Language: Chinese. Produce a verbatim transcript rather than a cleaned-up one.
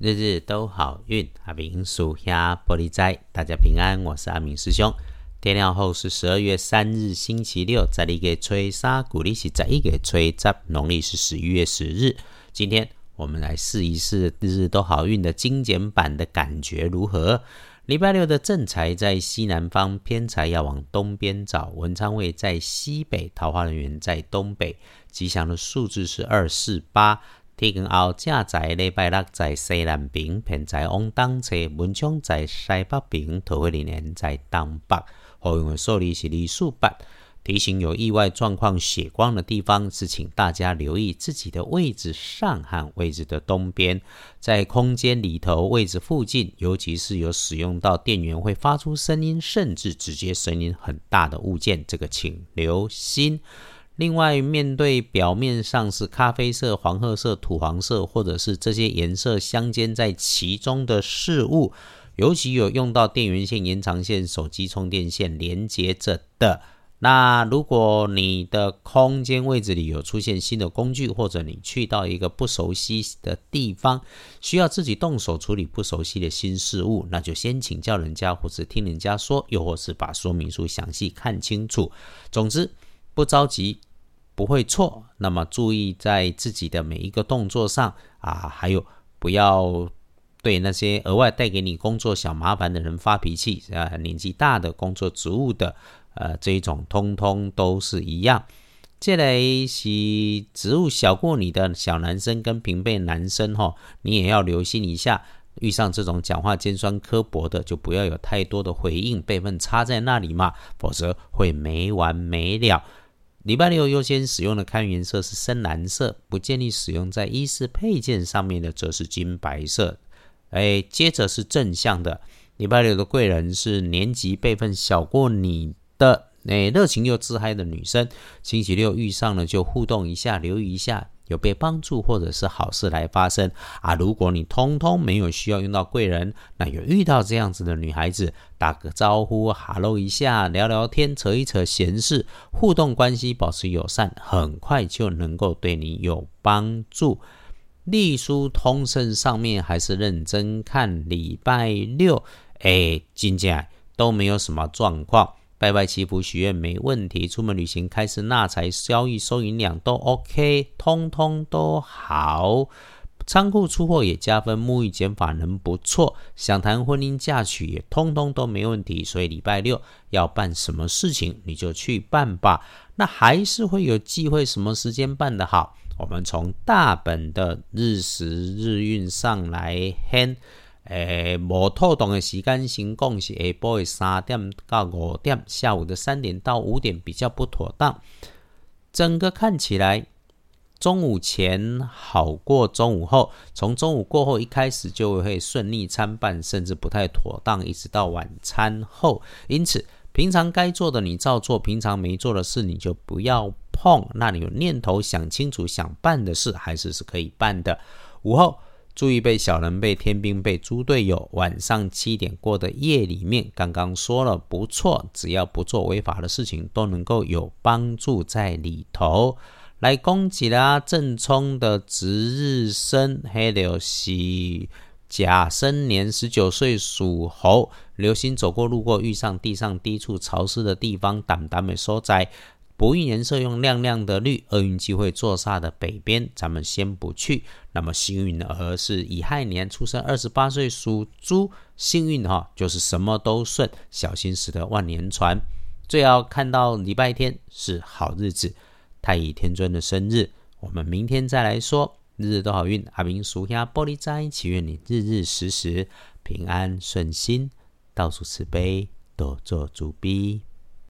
日日都好运，阿明属下玻璃斋，大家平安，我是阿明师兄。天亮后是十二月三日星期六，在你给吹沙鼓励是在一给吹杂，农历是十一月十日。今天我们来试一试日日都好运的精简版的感觉如何。礼拜六的正财在西南方，偏财要往东边找，文昌位在西北，桃花人缘在东北，吉祥的数字是二四八。天光后正财礼拜六在西南边，偏财往东侧，文昌在西北边，桃花人缘在东北，好运的数字是二四八。提醒有意外状况血光的地方是请大家留意自己的位置上和位置的东边，在空间里头位置附近，尤其是有使用到电源会发出声音甚至直接声音很大的物件，这个请留心。另外面对表面上是咖啡色、黄褐色、土黄色或者是这些颜色相间在其中的事物，尤其有用到电源线、延长线、手机充电线连接着的，那如果你的空间位置里有出现新的工具，或者你去到一个不熟悉的地方，需要自己动手处理不熟悉的新事物，那就先请教人家，或是听人家说，又或是把说明书详细看清楚。总之，不着急，不会错。那么注意在自己的每一个动作上啊，还有不要对那些额外带给你工作小麻烦的人发脾气啊，年纪大的、工作职务的呃，这一种通通都是一样。这类是职务小过你的小男生跟平辈男生、哦、你也要留心一下，遇上这种讲话尖酸刻薄的就不要有太多的回应，辈分差在那里嘛，否则会没完没了。礼拜六优先使用的开运颜色是深蓝色，不建议使用在衣饰配件上面的则是金白色。哎，接着是正向的，礼拜六的贵人是年纪辈分小过你的诶，热情又自嗨的女生，星期六遇上了就互动一下，留意一下有被帮助或者是好事来发生啊！如果你通通没有需要用到贵人，那有遇到这样子的女孩子，打个招呼哈喽一下，聊聊天，扯一扯闲事，互动关系保持友善，很快就能够对你有帮助。隶书通胜上面还是认真看，礼拜六诶，真正都没有什么状况，拜拜祈福许愿没问题，出门旅行开市纳财交易收银两都 OK， 通通都好。仓库出货也加分，沐浴减法能不错，想谈婚姻嫁娶也通通都没问题，所以礼拜六要办什么事情你就去办吧。那还是会有忌讳什么时间办得好，我们从大本的日时日运上来看。诶，无透懂的时间行动是下晡的三点到五点，下午的三点到五点比较不妥当。整个看起来，中午前好过中午后，从中午过后一开始就会顺利参半，甚至不太妥当，一直到晚餐后。因此，平常该做的你照做，平常没做的事你就不要碰。那你有念头想清楚想办的事，还是是可以办的。午后注意被小人、被天兵、被猪队友。晚上七点过的夜里面，刚刚说了不错，只要不做违法的事情，都能够有帮助在里头。来讲一下正冲的值日生，那就是甲申年十九岁属猴，留心走过路过遇上地上低处潮湿的地方，淡淡的所在。不运颜色用亮亮的绿，厄运机会坐煞的北边，咱们先不去。那么幸运儿是乙亥年出生二十八岁属猪，幸运、哦、就是什么都顺，小心驶得万年船。最后看到礼拜天是好日子，太乙天尊的生日，我们明天再来说。日日都好运，阿明属下玻璃斋，祈愿你日日时时平安顺心，到处慈悲，多做主逼。